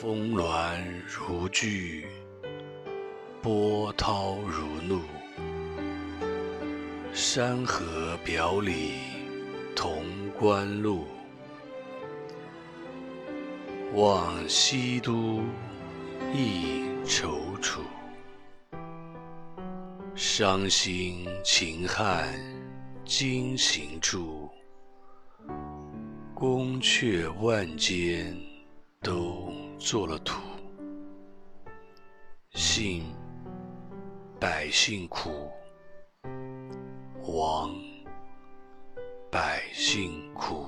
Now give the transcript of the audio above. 峰峦如聚，波涛如怒，山河表里潼关路。望西都忆踌躇，伤心秦汉今行处，宫阙万间都做了土。信百姓苦，亡百姓苦。